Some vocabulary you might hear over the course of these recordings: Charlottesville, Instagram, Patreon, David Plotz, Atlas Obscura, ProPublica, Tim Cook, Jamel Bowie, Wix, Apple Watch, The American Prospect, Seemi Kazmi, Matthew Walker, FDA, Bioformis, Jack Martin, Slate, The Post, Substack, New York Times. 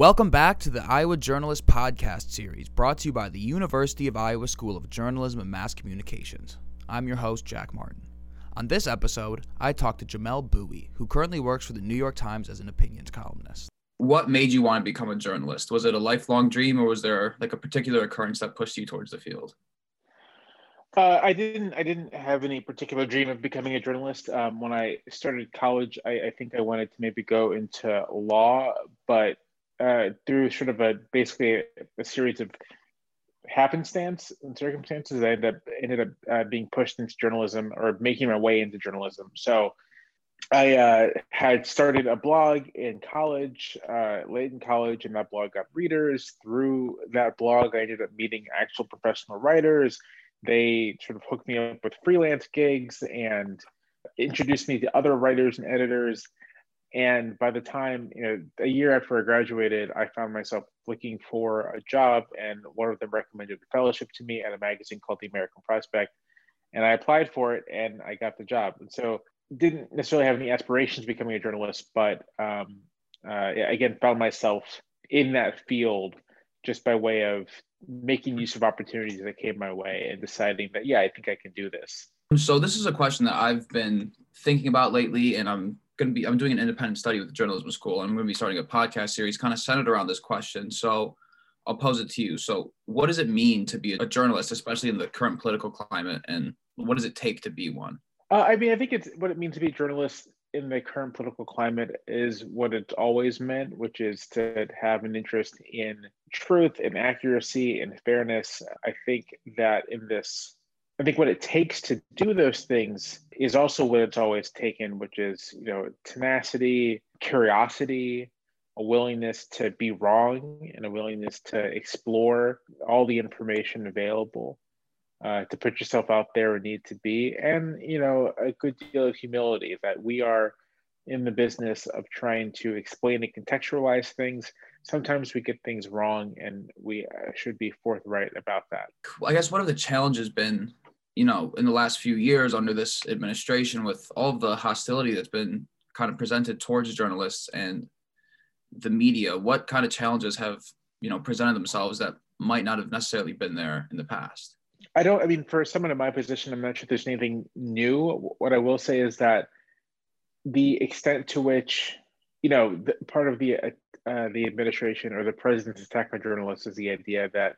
Welcome back to the Iowa Journalist Podcast Series, brought to you by the University of Iowa School of Journalism and Mass Communications. I'm your host, Jack Martin. On this episode, I talked to Jamel Bowie, who currently works for the New York Times as an opinions columnist. What made you want to become a journalist? Was it a lifelong dream, or was there like a particular occurrence that pushed you towards the field? I didn't have any particular dream of becoming a journalist. When I started college, I think I wanted to maybe go into law, but through sort of basically a series of happenstance and circumstances, I ended up being pushed into journalism, or making my way into journalism. So I had started a blog in college, late in college, and that blog got readers. Through that blog, I ended up meeting actual professional writers. They sort of hooked me up with freelance gigs and introduced me to other writers and editors. And by the time, a year after I graduated, I found myself looking for a job, and one of them recommended a fellowship to me at a magazine called The American Prospect. And I applied for it and I got the job. And so didn't necessarily have any aspirations becoming a journalist, but again, found myself in that field just by way of making use of opportunities that came my way and deciding that, I think I can do this. So this is a question that I've been thinking about lately, and I'm doing an independent study with the journalism school, and I'm going to be starting a podcast series kind of centered around this question. So I'll pose it to you. So what does it mean to be a journalist, especially in the current political climate, and what does it take to be one? I think it's what it means to be a journalist in the current political climate is what it's always meant, which is to have an interest in truth and accuracy and fairness. I think what it takes to do those things is also what it's always taken, which is, tenacity, curiosity, a willingness to be wrong, and a willingness to explore all the information available, to put yourself out there and need to be, and a good deal of humility, that we are in the business of trying to explain and contextualize things. Sometimes we get things wrong, and we should be forthright about that. I guess what have the challenges been, in the last few years under this administration, with all of the hostility that's been kind of presented towards journalists and the media? What kind of challenges have, presented themselves that might not have necessarily been there in the past? For someone in my position, I'm not sure there's anything new. What I will say is that the extent to which, part of the administration or the president's attack on journalists is the idea that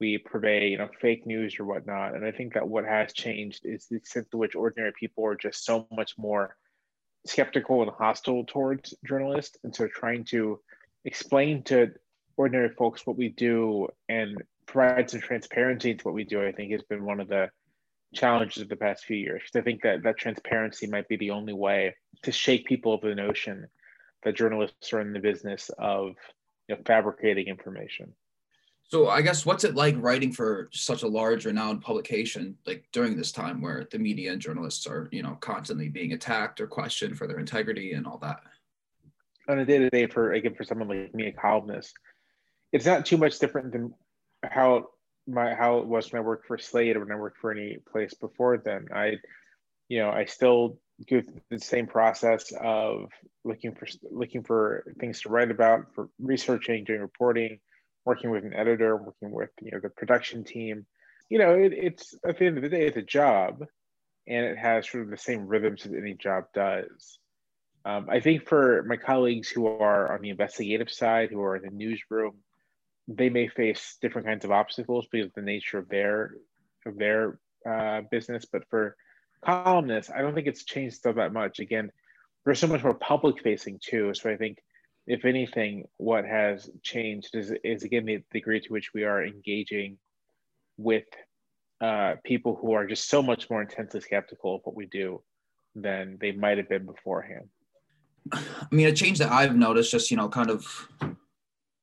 we purvey, fake news or whatnot. And I think that what has changed is the extent to which ordinary people are just so much more skeptical and hostile towards journalists. And so trying to explain to ordinary folks what we do and provide some transparency to what we do, I think, has been one of the challenges of the past few years. I think that transparency might be the only way to shake people of the notion that journalists are in the business of fabricating information. So I guess, what's it like writing for such a large, renowned publication, like during this time where the media and journalists are, constantly being attacked or questioned for their integrity and all that? On a day-to-day, for someone like me, a columnist, it's not too much different than how it was when I worked for Slate or when I worked for any place before then. I still go through the same process of looking for things to write about, for researching, doing reporting, working with an editor, working with the production team. It's at the end of the day, it's a job, and it has sort of the same rhythms that any job does. I think for my colleagues who are on the investigative side, who are in the newsroom, they may face different kinds of obstacles because of the nature of their business. But for columnists, I don't think it's changed that much. Again, we're so much more public facing too. So I think, if anything, what has changed is again, the degree to which we are engaging with people who are just so much more intensely skeptical of what we do than they might have been beforehand. A change that I've noticed, just, kind of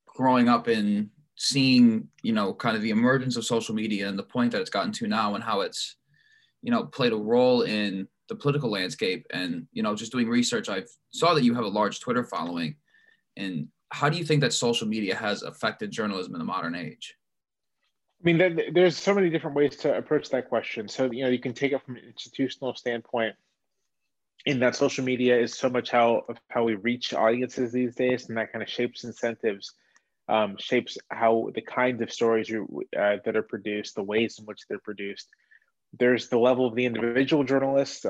growing up and seeing, kind of the emergence of social media and the point that it's gotten to now, and how it's, played a role in the political landscape. And, just doing research, I saw that you have a large Twitter following. And how do you think that social media has affected journalism in the modern age? There's so many different ways to approach that question. So, you can take it from an institutional standpoint, in that social media is so much how we reach audiences these days, and that kind of shapes incentives, shapes how the kinds of stories that are produced, the ways in which they're produced. There's the level of the individual journalist.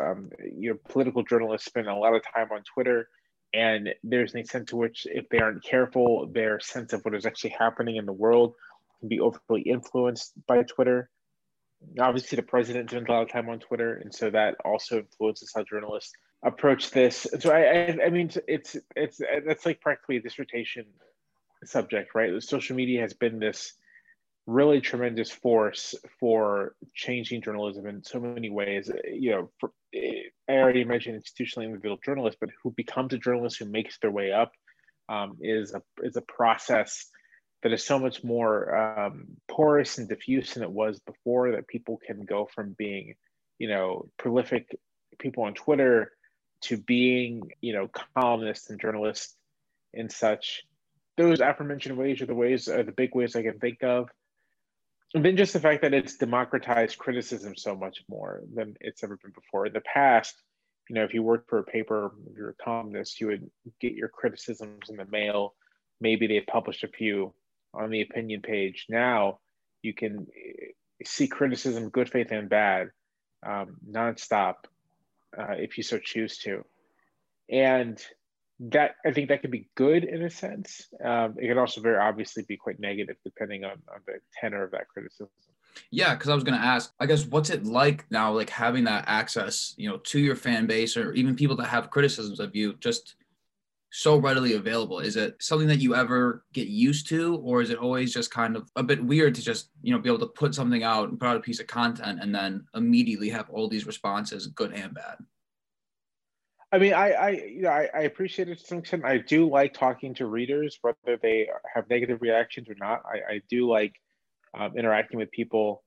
Your political journalists spend a lot of time on Twitter, and there's an extent to which, if they aren't careful, their sense of what is actually happening in the world can be overly influenced by Twitter. Obviously, the president spends a lot of time on Twitter, and so that also influences how journalists approach this. So I mean, it's that's like practically a dissertation subject, right? Social media has been this really tremendous force for changing journalism in so many ways. You know, I already mentioned institutionally individual journalists, but who becomes a journalist, who makes their way up, is a process that is so much more porous and diffuse than it was before, that people can go from being, you know, prolific people on Twitter to being, you know, columnists and journalists and such. Those aforementioned ways are the big ways I can think of. And then just the fact that it's democratized criticism so much more than it's ever been before. In the past, you know, if you worked for a paper, if you were a columnist, you would get your criticisms in the mail. Maybe they published a few on the opinion page. Now you can see criticism, good faith and bad, nonstop, if you so choose to. And that, I think that could be good in a sense. It could also very obviously be quite negative, depending on the tenor of that criticism. Yeah, because I was going to ask, I guess, what's it like now, like having that access, you know, to your fan base, or even people that have criticisms of you just so readily available? Is it something that you ever get used to, or is it always just kind of a bit weird to just, you know, be able to put something out and put out a piece of content and then immediately have all these responses, good and bad? I mean, I appreciate it to some extent. I do like talking to readers, whether they have negative reactions or not. I do like interacting with people,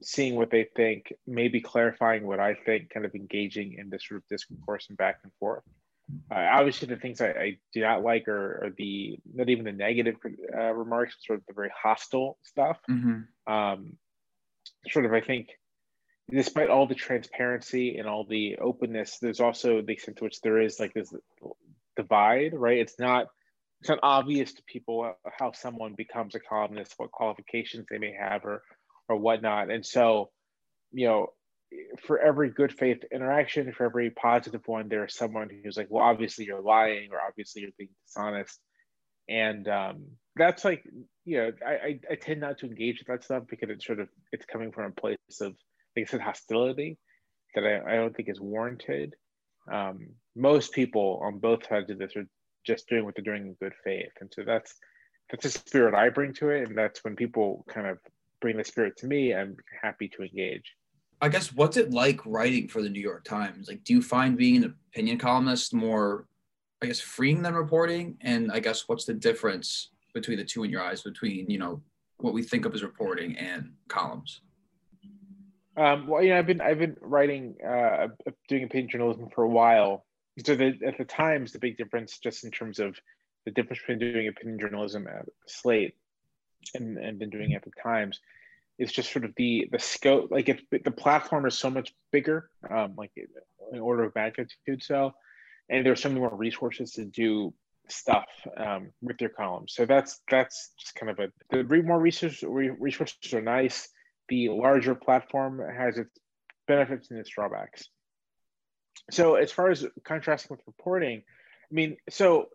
seeing what they think, maybe clarifying what I think, kind of engaging in this sort of discourse and back and forth. Obviously, the things I do not like are the, not even the negative remarks, sort of the very hostile stuff. Mm-hmm. Sort of, I think, despite all the transparency and all the openness, there's also the extent to which there is like this divide, right? It's not obvious to people how someone becomes a columnist, what qualifications they may have or whatnot. And so, you know, for every good faith interaction, for every positive one, there's someone who's like, well, obviously you're lying, or obviously you're being dishonest. And that's like, you know, I tend not to engage with that stuff, because it's coming from a place of, like I said, hostility that I don't think is warranted. Most people on both sides of this are just doing what they're doing in good faith. And so that's the spirit I bring to it. And that's when people kind of bring the spirit to me, I'm happy to engage. I guess, what's it like writing for the New York Times? Like, do you find being an opinion columnist more, I guess, freeing than reporting? And I guess, what's the difference between the two in your eyes, between, you know, what we think of as reporting and columns? Well, yeah, I've been writing, doing opinion journalism for a while. So at the Times, the big difference, just in terms of the difference between doing opinion journalism at Slate and then doing it at the Times, is just sort of the scope. Like, if the platform is so much bigger, like an order of magnitude, so, and there's so many more resources to do stuff with your columns. So that's just kind of the more resources are nice. The larger platform has its benefits and its drawbacks. So as far as contrasting with reporting, I mean, so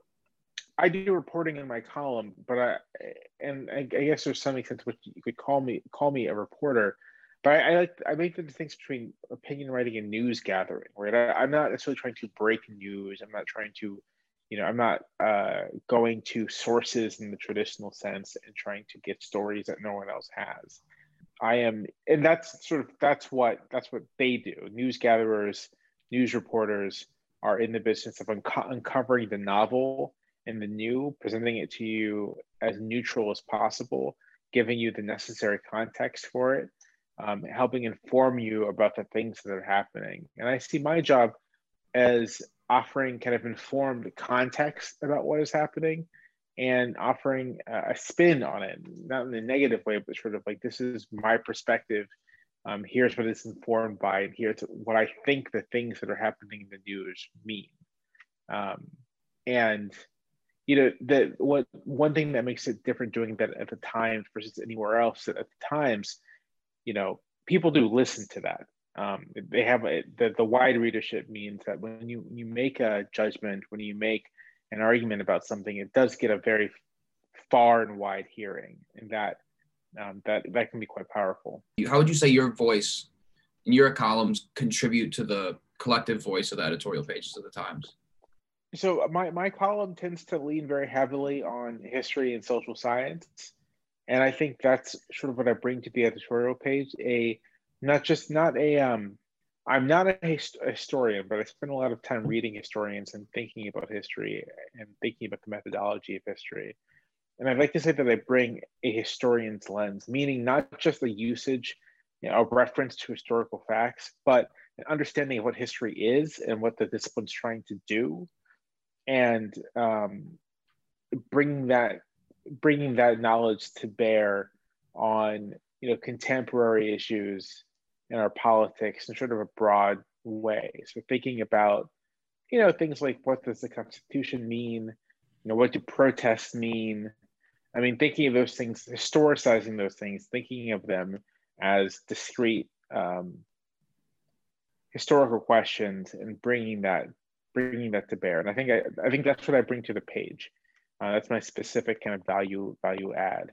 I do reporting in my column, but I guess there's some extent to which you could call me a reporter, but I make the distinction between opinion writing and news gathering, right? I'm not necessarily trying to break news. I'm not trying to, you know, I'm not going to sources in the traditional sense and trying to get stories that no one else has. And that's what they do. News gatherers, news reporters are in the business of uncovering the novel and the new, presenting it to you as neutral as possible, giving you the necessary context for it, helping inform you about the things that are happening. And I see my job as offering kind of informed context about what is happening, and offering a spin on it, not in a negative way, but sort of like, this is my perspective Here's what it's informed by, and here's what I think the things that are happening in the news mean. And you know, one thing that makes it different doing that at the Times versus anywhere else, at the Times, you know, people do listen to that. They have the wide readership means that when you make a judgment, when you make an argument about something, it does get a very far and wide hearing, and that can be quite powerful. How would you say your voice in your columns contribute to the collective voice of the editorial pages of the Times? So my column tends to lean very heavily on history and social science, and I think that's sort of what I bring to the editorial page. I'm not a historian, but I spend a lot of time reading historians and thinking about history and thinking about the methodology of history. And I'd like to say that I bring a historian's lens, meaning not just the usage, you know, a reference to historical facts, but an understanding of what history is and what the discipline's trying to do, and bringing that knowledge to bear on, you know, contemporary issues in our politics in sort of a broad way. So thinking about, you know, things like, what does the Constitution mean? You know, what do protests mean? I mean, thinking of those things, historicizing those things, thinking of them as discrete historical questions, and bringing that to bear. And I think that's what I bring to the page. That's my specific kind of value add.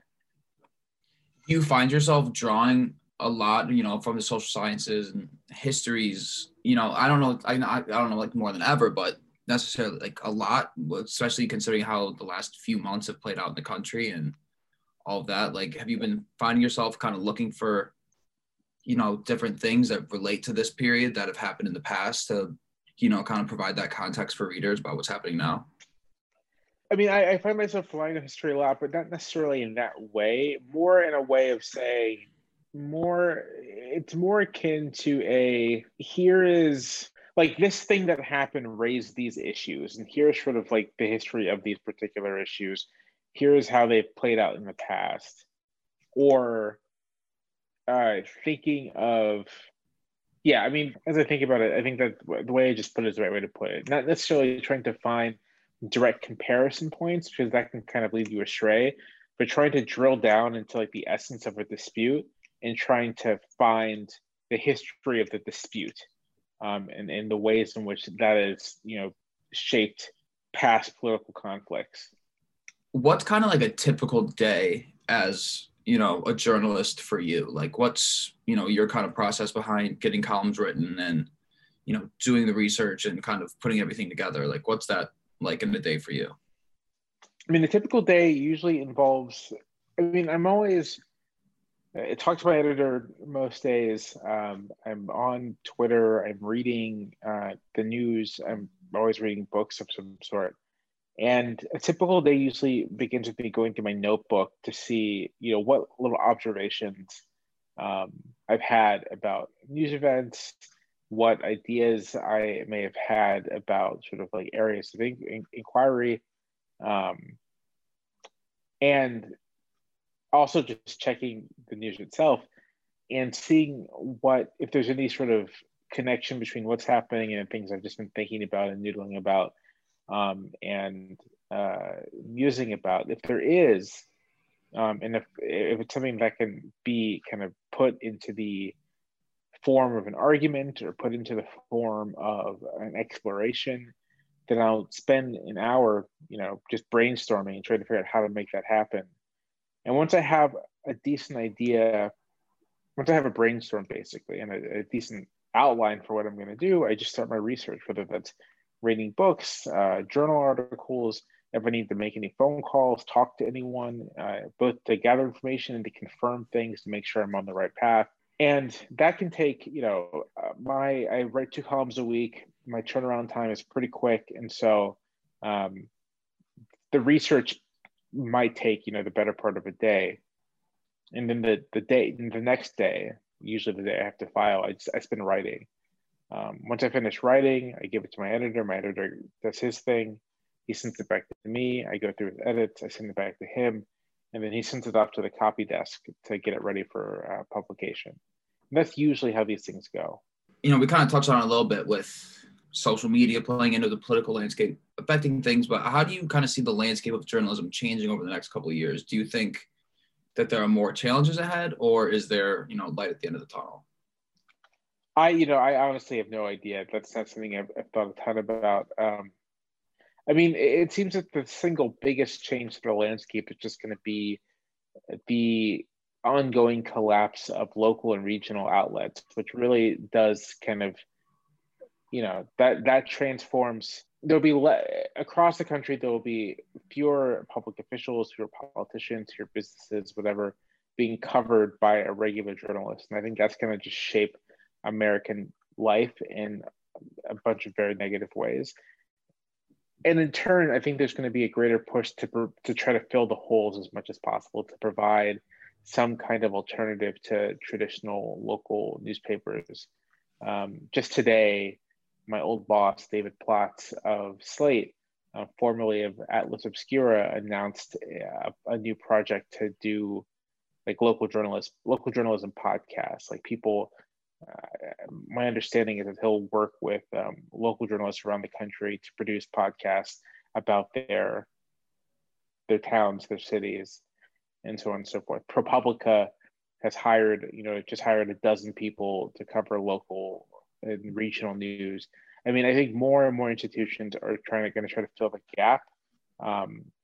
You find yourself drawing a lot, you know, from the social sciences and histories, you know, I don't know like more than ever, but necessarily like a lot, especially considering how the last few months have played out in the country and all of that. Like, have you been finding yourself kind of looking for, you know, different things that relate to this period that have happened in the past to, you know, kind of provide that context for readers about what's happening now? I mean, I find myself flying to history a lot, but not necessarily in that way, more in a way of saying, it's more akin to here is like this thing that happened raised these issues, and here's sort of like the history of these particular issues. Here's how they've played out in the past. Or thinking of, yeah, I mean, as I think about it, I think that the way I just put it is the right way to put it. Not necessarily trying to find direct comparison points, because that can kind of lead you astray, but trying to drill down into like the essence of a dispute and trying to find the history of the dispute, and the ways in which that is, you know, shaped past political conflicts. What's kind of like a typical day as, you know, a journalist for you? Like, what's, you know, your kind of process behind getting columns written and, you know, doing the research and kind of putting everything together? Like, what's that like in the day for you? I mean, the typical day usually involves, I mean, I talk to my editor most days. I'm on Twitter. I'm reading the news. I'm always reading books of some sort. And a typical day usually begins with me going through my notebook to see, you know, what little observations I've had about news events, what ideas I may have had about sort of like areas of inquiry, and also just checking the news itself and seeing what, if there's any sort of connection between what's happening and things I've just been thinking about and noodling about, and musing about. If there is, and if it's something that can be kind of put into the form of an argument or put into the form of an exploration, then I'll spend an hour, you know, just brainstorming and trying to figure out how to make that happen. And once I have a decent idea, once I have a brainstorm basically, and a decent outline for what I'm going to do, I just start my research, whether that's reading books, journal articles, if I need to make any phone calls, talk to anyone, both to gather information and to confirm things to make sure I'm on the right path. And that can take, you know, I write 2 columns a week. My turnaround time is pretty quick. And so the research might take, you know, the better part of a day. And then the next day, usually the day I have to file, I spend writing. Once I finish writing, I give it to my editor. My editor does his thing. He sends it back to me. I go through his edits. I send it back to him. And then he sends it off to the copy desk to get it ready for publication. that's usually how these things go. You know, we kind of touched on it a little bit with social media playing into the political landscape, affecting things, but how do you kind of see the landscape of journalism changing over the next couple of years? Do you think that there are more challenges ahead, or is there, you know, light at the end of the tunnel? I honestly have no idea. That's not something I've thought a ton about. I mean, it seems that the single biggest change to the landscape is just going to be the ongoing collapse of local and regional outlets, which really does kind of, you know, that transforms. There'll be across the country, there will be fewer public officials, fewer politicians, fewer businesses, whatever, being covered by a regular journalist. And I think that's going to just shape American life in a bunch of very negative ways. And in turn, I think there's going to be a greater push to try to fill the holes as much as possible, to provide some kind of alternative to traditional local newspapers. Just today, my old boss, David Plotz of Slate, formerly of Atlas Obscura, announced a new project to do like local journalism podcasts, like people. My understanding is that he'll work with local journalists around the country to produce podcasts about their towns, their cities, and so on and so forth. ProPublica has hired 12 people to cover local and regional news. I mean, I think more and more institutions are going to try to fill the gap,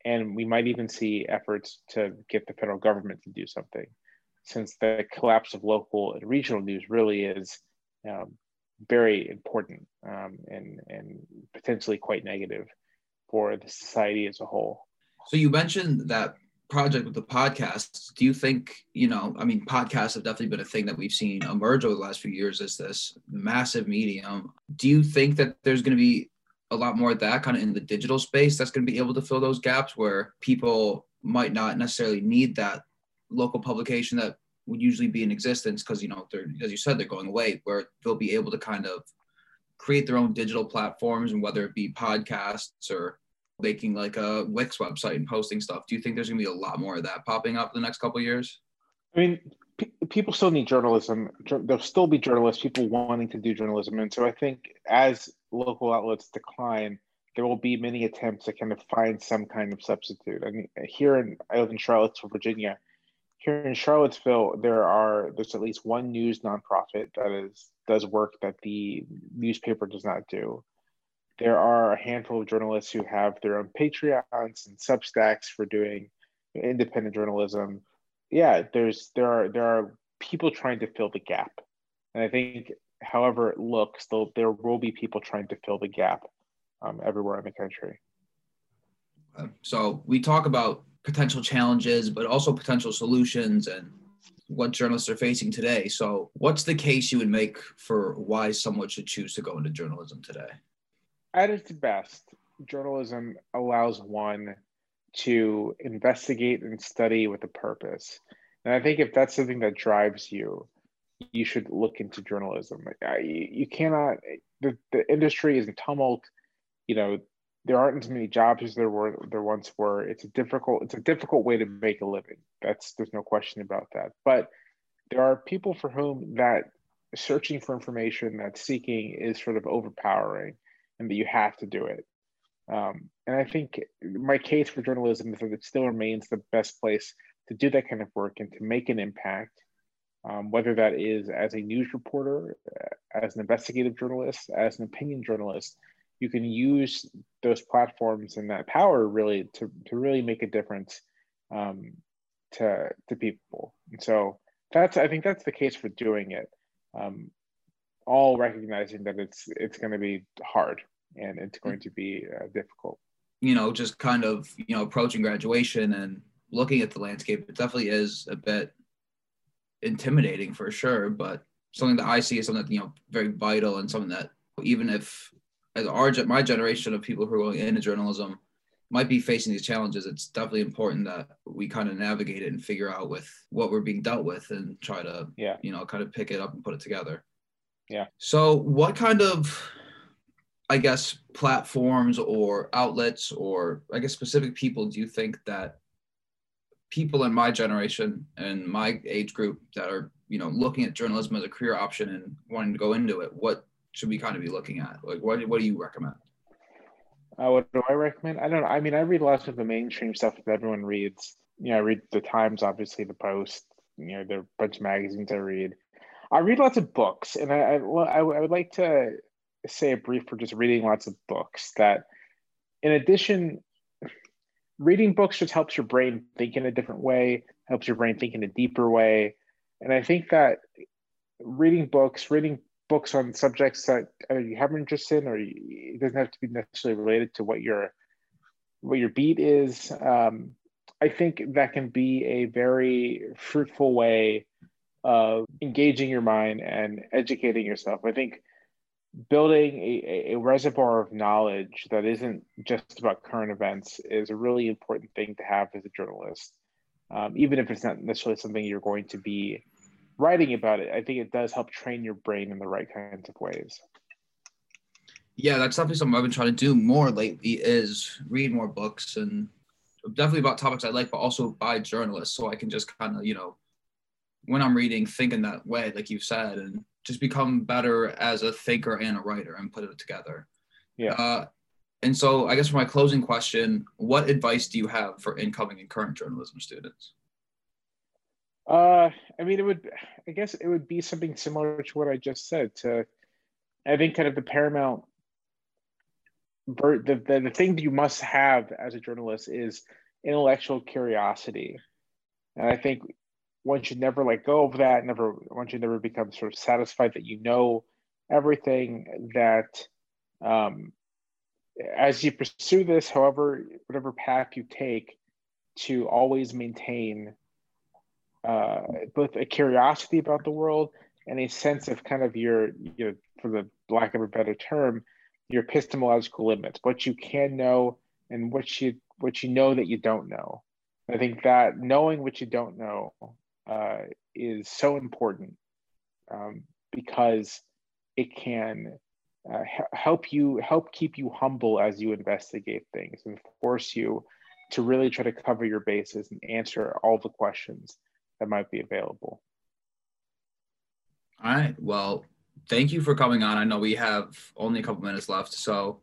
and we might even see efforts to get the federal government to do something, since the collapse of local and regional news really is very important and potentially quite negative for the society as a whole. So you mentioned that project with the podcasts. Do you think, podcasts have definitely been a thing that we've seen emerge over the last few years as this massive medium. Do you think that there's going to be a lot more of that kind of in the digital space that's going to be able to fill those gaps where people might not necessarily need that local publication that would usually be in existence because, as you said, they're going away, where they'll be able to kind of create their own digital platforms, and whether it be podcasts or making like a Wix website and posting stuff? Do you think there's going to be a lot more of that popping up in the next couple of years? I mean, people still need journalism. There'll still be journalists, people wanting to do journalism. And so I think as local outlets decline, there will be many attempts to kind of find some kind of substitute. I mean, I live in Charlottesville, Virginia. Here in Charlottesville, there's at least one news nonprofit that does work that the newspaper does not do. There are a handful of journalists who have their own Patreons and Substacks for doing independent journalism. Yeah, there are people trying to fill the gap, and I think, however it looks, there will be people trying to fill the gap everywhere in the country. So we talk about potential challenges, but also potential solutions and what journalists are facing today. So what's the case you would make for why someone should choose to go into journalism today? At its best, journalism allows one to investigate and study with a purpose. And I think if that's something that drives you, you should look into journalism. You cannot, the industry is in tumult. There aren't as many jobs as there once were. It's a difficult way to make a living. There's no question about that. But there are people for whom that searching for information, that seeking, is sort of overpowering, and that you have to do it. And I think my case for journalism is that it still remains the best place to do that kind of work and to make an impact, whether that is as a news reporter, as an investigative journalist, as an opinion journalist. You can use those platforms and that power really to really make a difference to people. And so I think that's the case for doing it. All recognizing that it's going to be hard and it's going to be difficult. Just kind of, approaching graduation and looking at the landscape, it definitely is a bit intimidating for sure, but something that I see is something that, very vital, and something that even if as my generation of people who are going into journalism might be facing these challenges, it's definitely important that we kind of navigate it and figure out with what we're being dealt with and try to, kind of pick it up and put it together. Yeah. So what kind of, platforms or outlets or specific people do you think that people in my generation and my age group that are you know, looking at journalism as a career option and wanting to go into it, what should we kind of be looking at? Like, what do you recommend? What do I recommend? I don't know. I mean, I read lots of the mainstream stuff that everyone reads. You know, I read the Times, obviously, the Post, you know, there are a bunch of magazines I read. I read lots of books, and I would like to say a brief for just reading lots of books, that in addition, reading books just helps your brain think in a different way, helps your brain think in a deeper way. And I think that reading books on subjects that either you have an interest in, or it doesn't have to be necessarily related to what your beat is, I think that can be a very fruitful way of engaging your mind and educating yourself. I think building a reservoir of knowledge that isn't just about current events is a really important thing to have as a journalist. Even if it's not necessarily something you're going to be writing about it, I think it does help train your brain in the right kinds of ways. Yeah, that's definitely something I've been trying to do more lately, is read more books, and definitely about topics I like, but also by journalists. So I can just kind of, you know, when I'm reading, think in that way, like you've said, and just become better as a thinker and a writer and put it together. Yeah. And so I guess for my closing question, what advice do you have for incoming and current journalism students? I mean, I guess it would be something similar to what I just said. I think kind of the paramount, the thing that you must have as a journalist is intellectual curiosity. And I think one should never let go of that, one should never become sort of satisfied that you know everything, that as you pursue this, whatever path you take, to always maintain both a curiosity about the world and a sense of kind of your, you know, for the lack of a better term, your epistemological limits, what you can know and what you know that you don't know. I think that knowing what you don't know is so important, because it can help keep you humble as you investigate things, and force you to really try to cover your bases and answer all the questions that might be available. All right, well, thank you for coming on. I know we have only a couple minutes left, so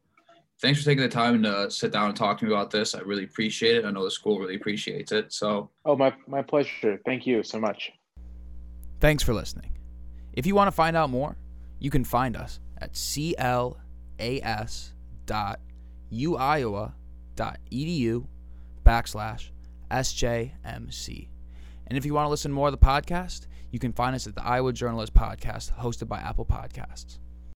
thanks for taking the time to sit down and talk to me about this. I really appreciate it. I know the school really appreciates it. So, my pleasure. Thank you so much. Thanks for listening. If you want to find out more, you can find us at clas.uiowa.edu/SJMC. And if you want to listen more of the podcast, you can find us at the Iowa Journalist Podcast, hosted by Apple Podcasts.